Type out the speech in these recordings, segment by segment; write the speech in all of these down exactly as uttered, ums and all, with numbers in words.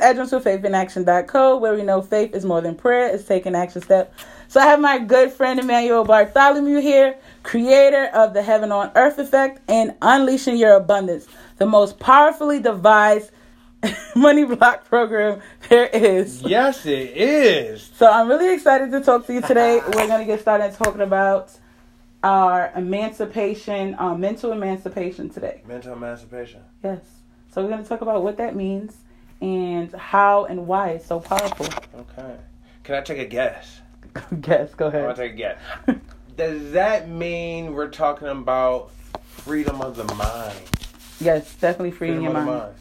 Edgins with faith in action dot co, where we know faith is more than prayer. It's taking action step. So I have my good friend Emmanuel Bartholomew here, creator of the Heaven on Earth Effect and Unleashing Your Abundance, the most powerfully devised money block program there is. Yes, it is. So I'm really excited to talk to you today. We're going to get started talking about our emancipation, our mental emancipation today. Mental emancipation. Yes. So we're going to talk about what that means and how and why it's so powerful. Okay. Can I take a guess? Guess. Go ahead. I want to take a guess. Does that mean we're talking about freedom of the mind? Yes, definitely freeing freedom your of mind. The mind.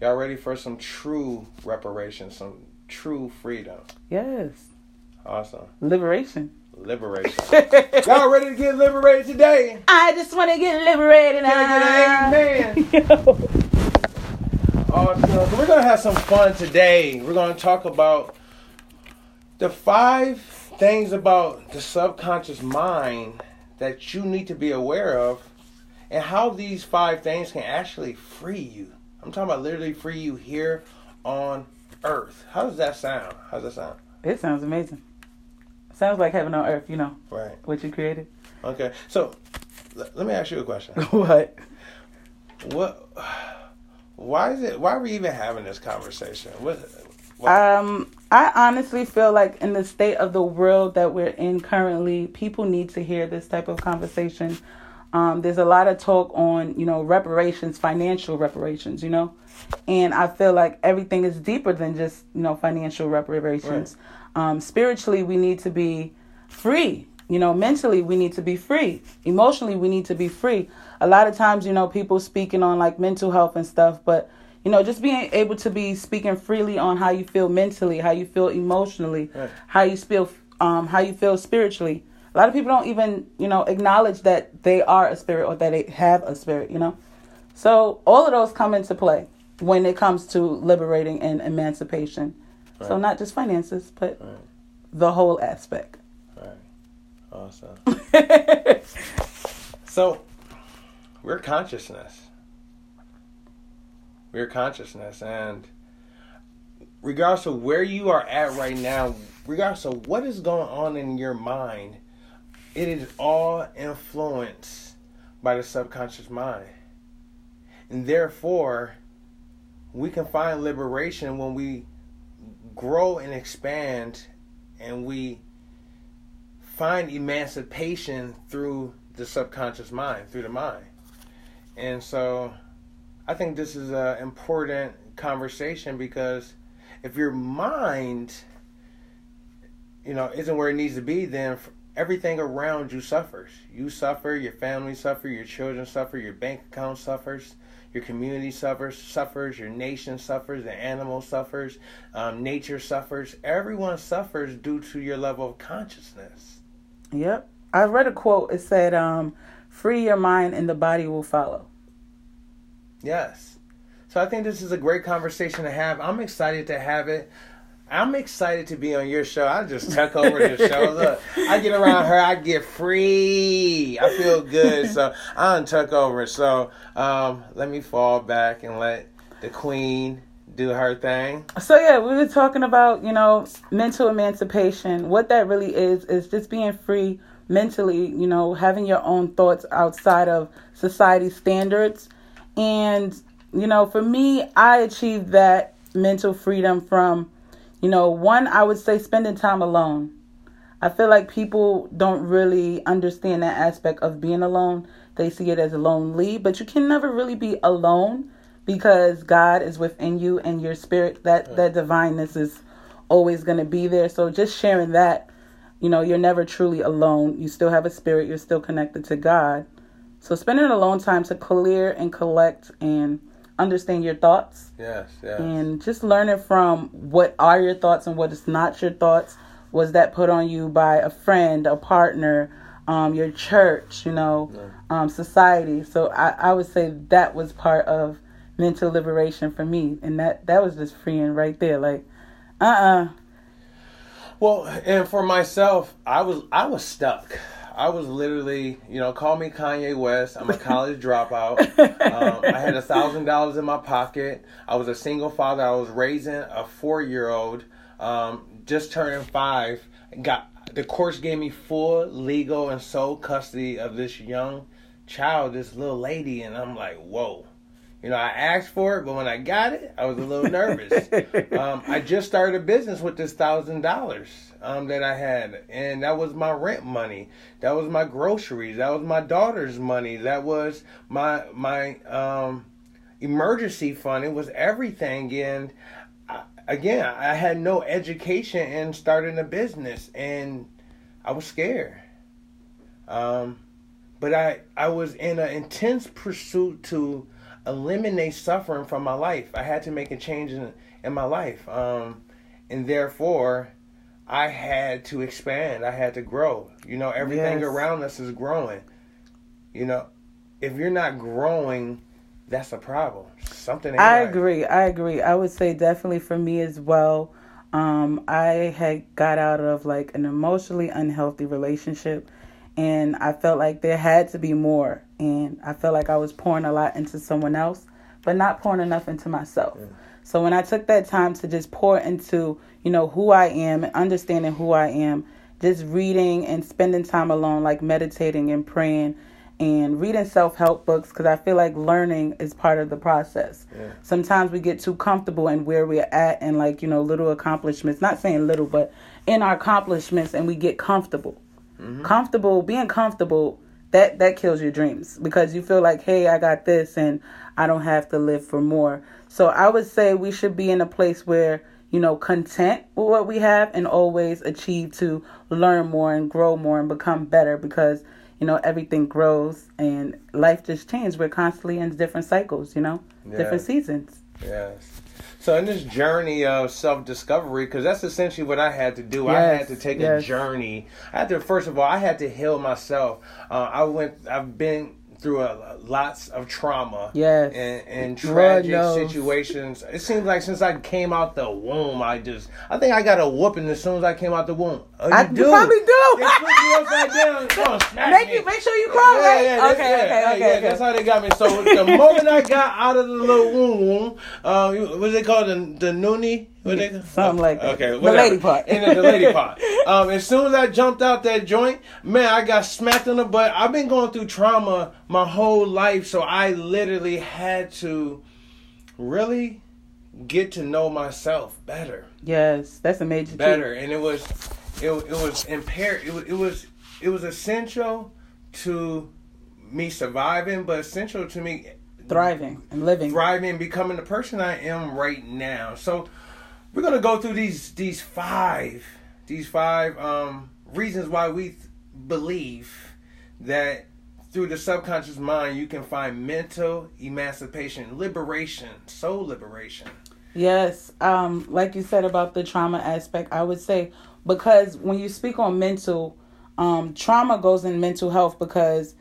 Y'all ready for some true reparations, some true freedom? Yes. Awesome. Liberation. Liberation. Y'all ready to get liberated today? I just want to get liberated. Can I get an amen? Awesome. We're going to have some fun today. We're going to talk about the five things about the subconscious mind that you need to be aware of and how these five things can actually free you. I'm talking about literally free you here on earth. How does that sound? How does that sound? It sounds amazing. Sounds like heaven on earth, you know. Right. What you created. Okay. So, l- let me ask you a question. What? What? Why is it? Why are we even having this conversation? What, what? Um, I honestly feel like in the state of the world that we're in currently, people need to hear this type of conversation. Um, there's a lot of talk on, you know, reparations, financial reparations, you know, and I feel like everything is deeper than just, you know, financial reparations. Right. Um, spiritually, we need to be free, you know, mentally, we need to be free. Emotionally, we need to be free. A lot of times, you know, people speaking on like mental health and stuff, but, you know, just being able to be speaking freely on how you feel mentally, how you feel emotionally, right. how you feel, um, how you feel spiritually. A lot of people don't even, you know, acknowledge that they are a spirit or that they have a spirit, you know. So all of those come into play when it comes to liberating and emancipation. Right. So not just finances, but right. the whole aspect. Right. Awesome. So we're consciousness. We're consciousness. And regardless of where you are at right now, regardless of what is going on in your mind, it is all influenced by the subconscious mind. And therefore, we can find liberation when we grow and expand and we find emancipation through the subconscious mind, through the mind. And so I think this is an important conversation because if your mind, you know, isn't where it needs to be, then everything around you suffers. You suffer, your family suffers, your children suffer, your bank account suffers, your community suffers, suffers, your nation suffers, the animal suffers, um, nature suffers. Everyone suffers due to your level of consciousness. Yep. I read a quote. It said, um, free your mind and the body will follow. Yes. So I think this is a great conversation to have. I'm excited to have it. I'm excited to be on your show. I just tuck over the show. Look, I get around her. I get free. I feel good. So I untuck over. So um, let me fall back and let the queen do her thing. So, yeah, we were talking about, you know, mental emancipation. What that really is, is just being free mentally, you know, having your own thoughts outside of society's standards. And, you know, for me, I achieved that mental freedom from, you know, one, I would say spending time alone. I feel like people don't really understand that aspect of being alone. They see it as lonely, but you can never really be alone because God is within you and your spirit, that, that divineness is always going to be there. So just sharing that, you know, you're never truly alone. You still have a spirit. You're still connected to God. So spending alone time to clear and collect and understand your thoughts. Yes, yes. And just learning from what are your thoughts and what is not your thoughts. Was that put on you by a friend, a partner, um, your church, you know, yeah. um, society. So I, I would say that was part of mental liberation for me. And that, that was just freeing right there. Like, uh-uh. Well, and for myself, I was I was stuck. I was literally, you know, call me Kanye West. I'm a college dropout. Um, I had a thousand dollars in my pocket. I was a single father. I was raising a four-year-old, um, just turning five. Got the courts gave me full legal and sole custody of this young child, this little lady, and I'm like, whoa. You know, I asked for it, but when I got it, I was a little nervous. um, I just started a business with this one thousand dollars um, that I had, and that was my rent money. That was my groceries. That was my daughter's money. That was my my um, emergency fund. It was everything. And, I, again, I had no education in starting a business, and I was scared. Um, but I, I was in an intense pursuit to eliminate suffering from my life. I had to make a change in, in my life. Um, and therefore, I had to expand. I had to grow. You know, everything yes. around us is growing. You know, if you're not growing, that's a problem. Something ain't I right. agree. I agree. I would say definitely for me as well, um, I had got out of like an emotionally unhealthy relationship, and I felt like there had to be more. And I felt like I was pouring a lot into someone else, but not pouring enough into myself. Yeah. So when I took that time to just pour into, you know, who I am and understanding who I am, just reading and spending time alone, like meditating and praying and reading self-help books, because I feel like learning is part of the process. Yeah. Sometimes we get too comfortable in where we're at and like, you know, little accomplishments, not saying little, but in our accomplishments, and we get comfortable. Mm-hmm. Comfortable, being comfortable. That that kills your dreams, because you feel like, hey, I got this and I don't have to live for more. So I would say we should be in a place where, you know, content with what we have and always achieve to learn more and grow more and become better, because, you know, everything grows and life just changes. We're constantly in different cycles, you know, yeah. different seasons. Yes. So in this journey of self-discovery, because that's essentially what I had to do. Yes, I had to take yes. a journey. I had to, first of all, I had to heal myself. Uh, I went, I've been through a, lots of trauma yes. and, and tragic situations. It seems like since I came out the womb, I just, I think I got a whooping as soon as I came out the womb. Oh, you I do. probably do. They put me upside down. Oh, make, you, make sure you cry. Yeah, yeah, yeah, okay, yeah, okay, yeah, okay, yeah, okay. That's how they got me. So the moment I got out of the little womb, uh, what's it called? The, the noonie? Something oh, like that. Okay, the lady part. And the lady part. Um, as soon as I jumped out that joint, man, I got smacked in the butt. I've been going through trauma my whole life, so I literally had to really get to know myself better. Yes, that's a major thing. Better, and it was, it, it was impaired. It was, it was, it was essential to me surviving, but essential to me thriving and living, thriving, and becoming the person I am right now. So we're gonna go through these these five these five um, reasons why we th- believe that through the subconscious mind you can find mental emancipation, liberation, soul liberation. Yes, um, like you said about the trauma aspect, I would say, because when you speak on mental, um, trauma goes in mental health, because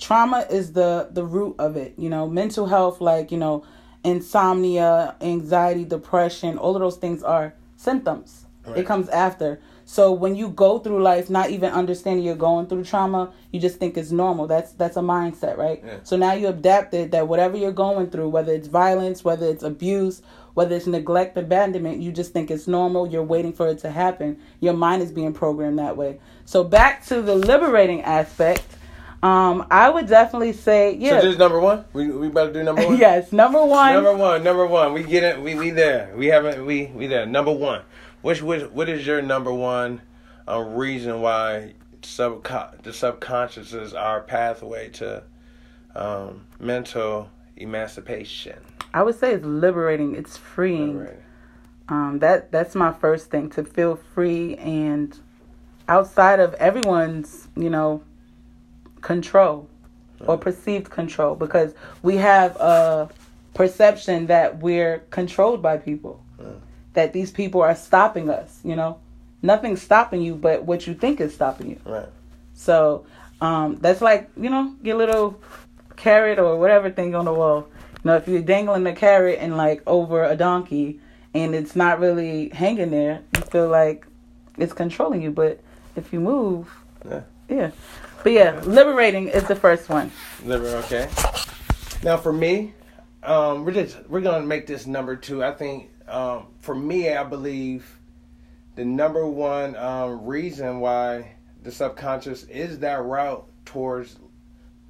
trauma is the the root of it. You know, mental health, like, you know, insomnia, anxiety, depression, all of those things are symptoms. Right. It comes after. So when you go through life not even understanding you're going through trauma, you just think it's normal. That's that's a mindset, right? Yeah. So now you adapted that whatever you're going through, whether it's violence, whether it's abuse, whether it's neglect, abandonment, you just think it's normal. You're waiting for it to happen. Your mind is being programmed that way. So back to the liberating aspect. Um, I would definitely say, yeah. So this is number one? We we about to do number one? Yes, number one. Number one, number one. We get it. We we there. We haven't. We we there. Number one. Which which what is your number one uh, reason why sub the subconscious is our pathway to um, mental emancipation? I would say it's liberating. It's freeing. Liberating. Um, that that's my first thing, to feel free and outside of everyone's, you know, control or perceived control, because we have a perception that we're controlled by people, yeah. that these people are stopping us. You know, nothing's stopping you but what you think is stopping you. Right. So um, that's like, you know, your little carrot or whatever thing on the wall. You know, if you're dangling a carrot and like over a donkey and it's not really hanging there, you feel like it's controlling you, but if you move, yeah. yeah. But yeah, liberating is the first one. Liber, okay. Now for me, um, we're just we're gonna make this number two. I think um, for me, I believe the number one um, reason why the subconscious is that route towards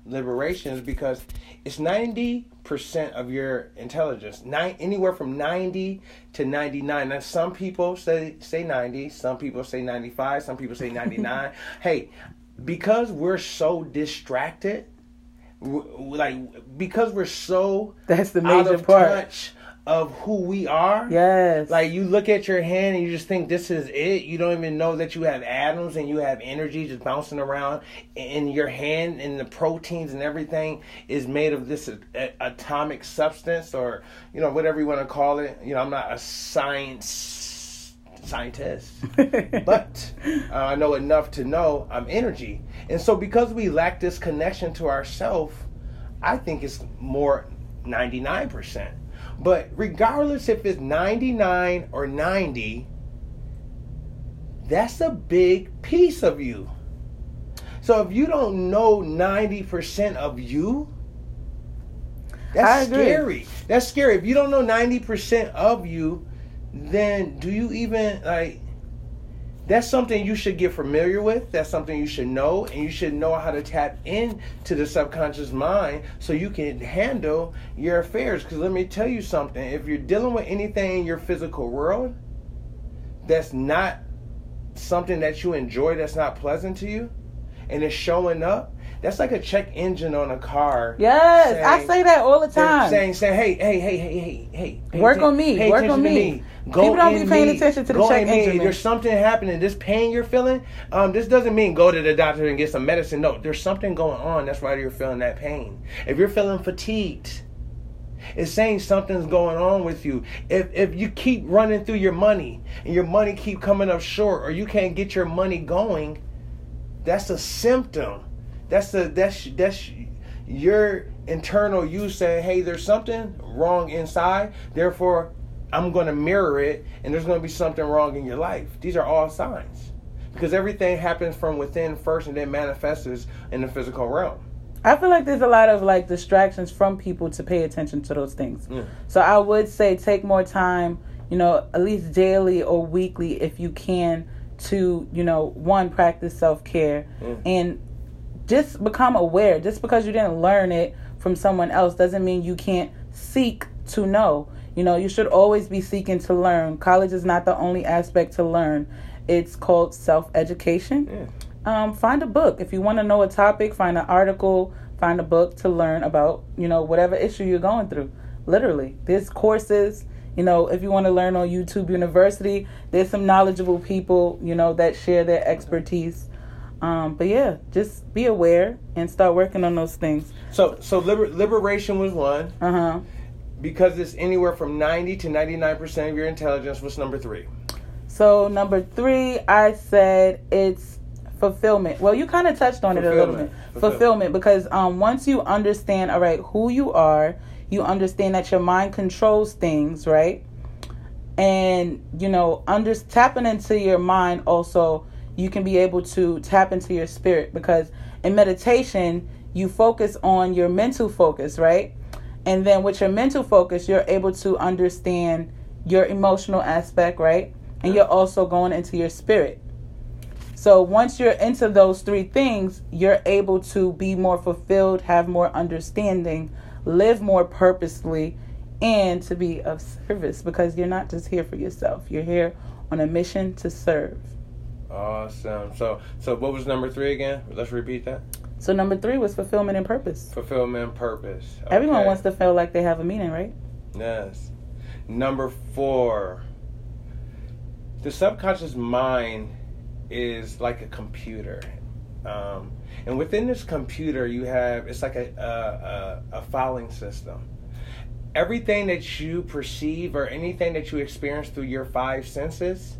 liberation is because it's ninety percent of your intelligence. Nine, anywhere from ninety to ninety-nine. Now some people say say ninety, some people say ninety-five, some people say ninety-nine. Hey, because we're so distracted. Like, because we're so that's the major out of part. Touch of who we are. Yes. Like, you look at your hand and you just think this is it. You don't even know that you have atoms and you have energy just bouncing around in your hand, and the proteins and everything is made of this atomic substance, or, you know, whatever you want to call it. You know, I'm not a science scientist, but uh, I know enough to know I'm energy. And so because we lack this connection to ourself, I think it's more ninety-nine percent. But regardless if it's ninety-nine or ninety, that's a big piece of you. So if you don't know ninety percent of you, that's scary. That's scary. If you don't know ninety percent of you, then do you even, like, that's something you should get familiar with. That's something you should know. And you should know how to tap into the subconscious mind so you can handle your affairs. Because let me tell you something. If you're dealing with anything in your physical world that's not something that you enjoy, that's not pleasant to you, and it's showing up, that's like a check engine on a car. Yes, saying, I say that all the time. Saying, saying, hey, hey, hey, hey, hey, hey. hey Work t- on me. Hey, Work on me. me. Go People don't be paying me. attention to the go check engine. There's something happening. This pain you're feeling, um, this doesn't mean go to the doctor and get some medicine. No, there's something going on. That's why you're feeling that pain. If you're feeling fatigued, it's saying something's going on with you. If if you keep running through your money and your money keep coming up short, or you can't get your money going, that's a symptom. That's the that's that's your internal you saying, hey, there's something wrong inside. Therefore, I'm going to mirror it, and there's going to be something wrong in your life. These are all signs, because everything happens from within first and then manifests in the physical realm. I feel like there's a lot of, like, distractions from people to pay attention to those things. Mm. So I would say take more time, you know, at least daily or weekly if you can, to, you know, one, practice self-care, mm. and just become aware. Just because you didn't learn it from someone else doesn't mean you can't seek to know. You know, you should always be seeking to learn. College is not the only aspect to learn. It's called self-education. Yeah. Um, find a book. If you want to know a topic, find an article, find a book to learn about, you know, whatever issue you're going through. Literally. There's courses. You know, if you want to learn on YouTube University, there's some knowledgeable people, you know, that share their expertise. Um, but yeah, just be aware and start working on those things. So, so liber- liberation was one. Uh-huh. Because it's anywhere from ninety to ninety-nine percent of your intelligence. What's number three? So number three, I said it's fulfillment. Well, you kind of touched on it a little bit. Fulfillment. Fulfillment, because um, once you understand, all right, who you are, you understand that your mind controls things, right? And, you know, under, tapping into your mind also, you can be able to tap into your spirit, because in meditation, you focus on your mental focus, right? And then with your mental focus, you're able to understand your emotional aspect, right? And you're also going into your spirit. So once you're into those three things, you're able to be more fulfilled, have more understanding, live more purposefully, and to be of service, because you're not just here for yourself. You're here on a mission to serve. Awesome. So, so what was number three again? Let's repeat that. So number three was fulfillment and purpose. Fulfillment and purpose. Okay. Everyone wants to feel like they have a meaning, right? Yes. Number four. The subconscious mind is like a computer. Um, and within this computer, you have, it's like a, a, a, a filing system. Everything that you perceive or anything that you experience through your five senses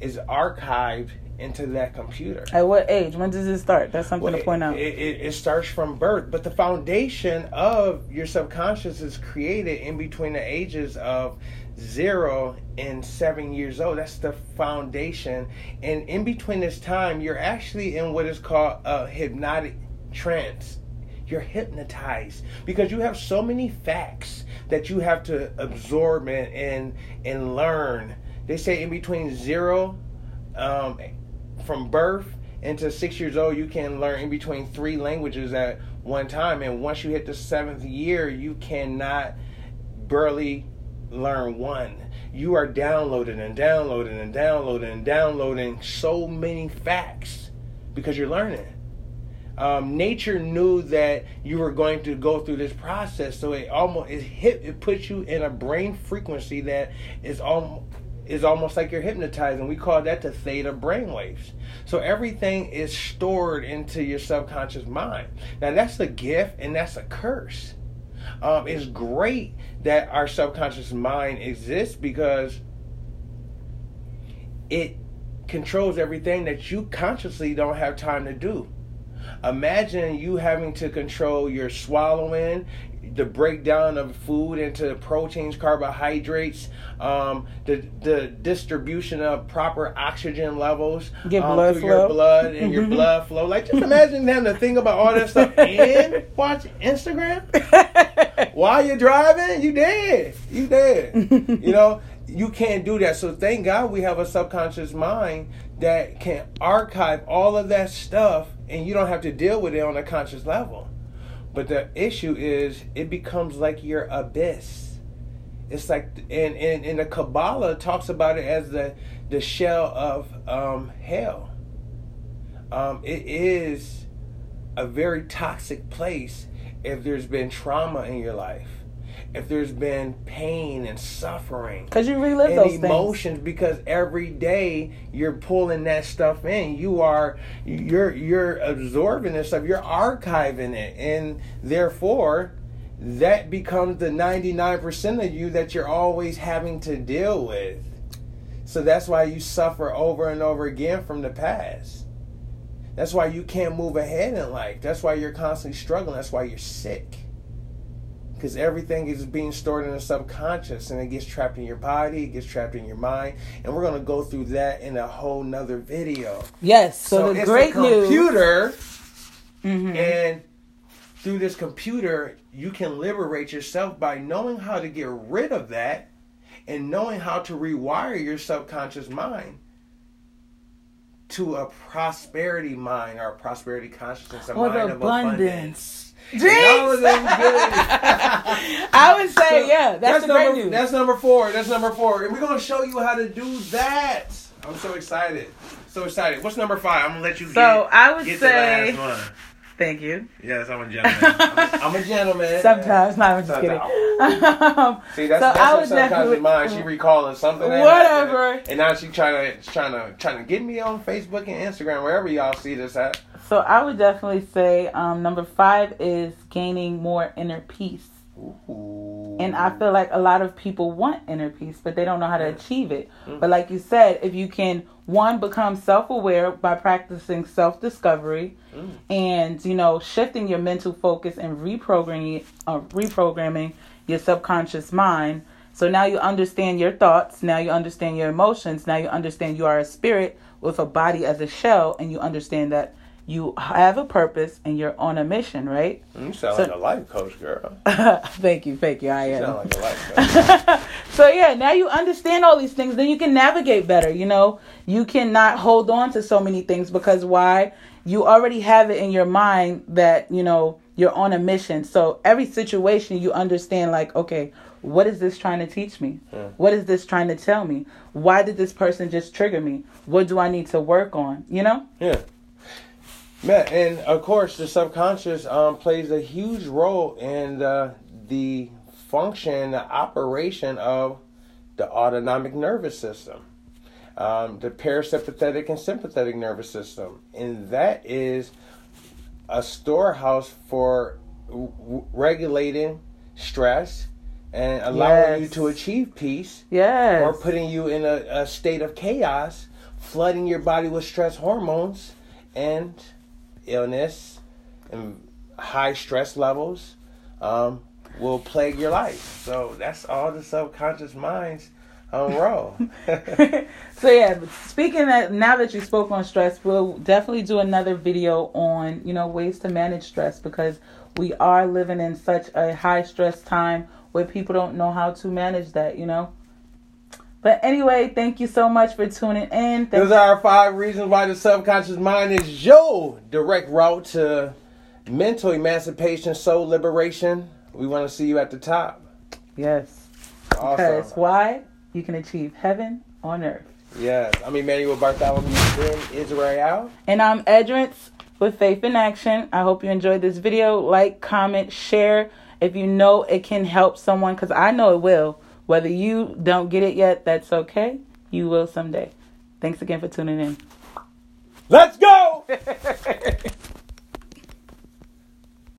is archived into that computer. At what age? When does it start? That's something well, to point out. It, it, it starts from birth, but the foundation of your subconscious is created in between the ages of zero and seven years old. That's the foundation. And in between this time, you're actually in what is called a hypnotic trance. You're hypnotized because you have so many facts that you have to absorb and and, and learn. They say in between zero, um, from birth into six years old, you can learn in between three languages at one time. And once you hit the seventh year, you cannot barely learn one. You are downloading and downloading and downloading and downloading so many facts because you're learning. Um, nature knew that you were going to go through this process, so it almost it hit it puts you in a brain frequency that is almost is almost like you're hypnotizing. We call that the theta brainwaves. So everything is stored into your subconscious mind. Now that's a gift and that's a curse. Um, it's great that our subconscious mind exists because it controls everything that you consciously don't have time to do. Imagine you having to control your swallowing, the breakdown of food into proteins, carbohydrates, um, the the distribution of proper oxygen levels your um, blood through flow. your blood and your blood flow. Like, just imagine having to think about all that stuff and watch Instagram while you're driving. You dead. You dead. You know, you can't do that. So thank God we have a subconscious mind that can archive all of that stuff, and you don't have to deal with it on a conscious level. But the issue is it becomes like your abyss. It's like, and, and, and the Kabbalah talks about it as the, the shell of um, hell. Um, it is a very toxic place if there's been trauma in your life. If there's been pain and suffering. Because you relive and those emotions things. Because every day you're pulling that stuff in. You are, you're, you're absorbing this stuff. You're archiving it. And therefore, that becomes the ninety-nine percent of you that you're always having to deal with. So that's why you suffer over and over again from the past. That's why you can't move ahead in life. That's why you're constantly struggling. That's why you're sick. Because everything is being stored in the subconscious, and it gets trapped in your body, it gets trapped in your mind, and we're going to go through that in a whole nother video. Yes, so, so the it's great a computer, news. Mm-hmm. And through this computer, you can liberate yourself by knowing how to get rid of that and knowing how to rewire your subconscious mind to a prosperity mind or a prosperity consciousness, a or mind of abundance. abundance. I would say, yeah, that's, that's the number, great news. That's number four. That's number four. And we're going to show you how to do that. I'm so excited. So excited. What's number five? I'm going to let you so get, I would get say, the last one. Thank you. Yes, I'm a gentleman. I'm, I'm a gentleman. Sometimes. No, I'm just Sometimes. kidding. Um, See, that's, so that's I her subconscious mind. She recalling something. Whatever. And, and now she's trying to, trying, to, trying to get me on Facebook and Instagram, wherever y'all see this at. So I would definitely say um, number five is gaining more inner peace. Ooh. And I feel like a lot of people want inner peace, but they don't know how to achieve it. Mm-hmm. But like you said, if you can, one, become self-aware by practicing self-discovery mm. and, you know, shifting your mental focus and reprogramming, uh, reprogramming your subconscious mind. So now you understand your thoughts. Now you understand your emotions. Now you understand you are a spirit with a body as a shell, and you understand that you have a purpose and you're on a mission, right? You sound so, like a life coach, girl. Thank you, thank you. I am. You sound like a life coach. So, yeah, now you understand all these things. Then you can navigate better, you know? You cannot hold on to so many things because why? You already have it in your mind that, you know, you're on a mission. So every situation you understand, like, okay, what is this trying to teach me? Yeah. What is this trying to tell me? Why did this person just trigger me? What do I need to work on, you know? Yeah. Man, and of course, the subconscious um, plays a huge role in the, the function, the operation of the autonomic nervous system, um, the parasympathetic and sympathetic nervous system. And that is a storehouse for w- regulating stress and allowing yes. you to achieve peace yes. or putting you in a, a state of chaos, flooding your body with stress hormones and illness and high stress levels, um, will plague your life. So that's all the subconscious mind's um, role. So yeah, speaking of, now that you spoke on stress, we'll definitely do another video on, you know, ways to manage stress, because we are living in such a high stress time where people don't know how to manage that, you know. But anyway, thank you so much for tuning in. Thank Those are our five reasons why the subconscious mind is your direct route to mental emancipation, soul liberation. We want to see you at the top. Yes. Awesome. Because why? You can achieve heaven on earth. Yes. I'm Emmanuel Bartholomew in Israel. And I'm Edrance with Faith in Action. I hope you enjoyed this video. Like, comment, share. If you know it can help someone, because I know it will. Whether you don't get it yet, that's okay. You will someday. Thanks again for tuning in. Let's go!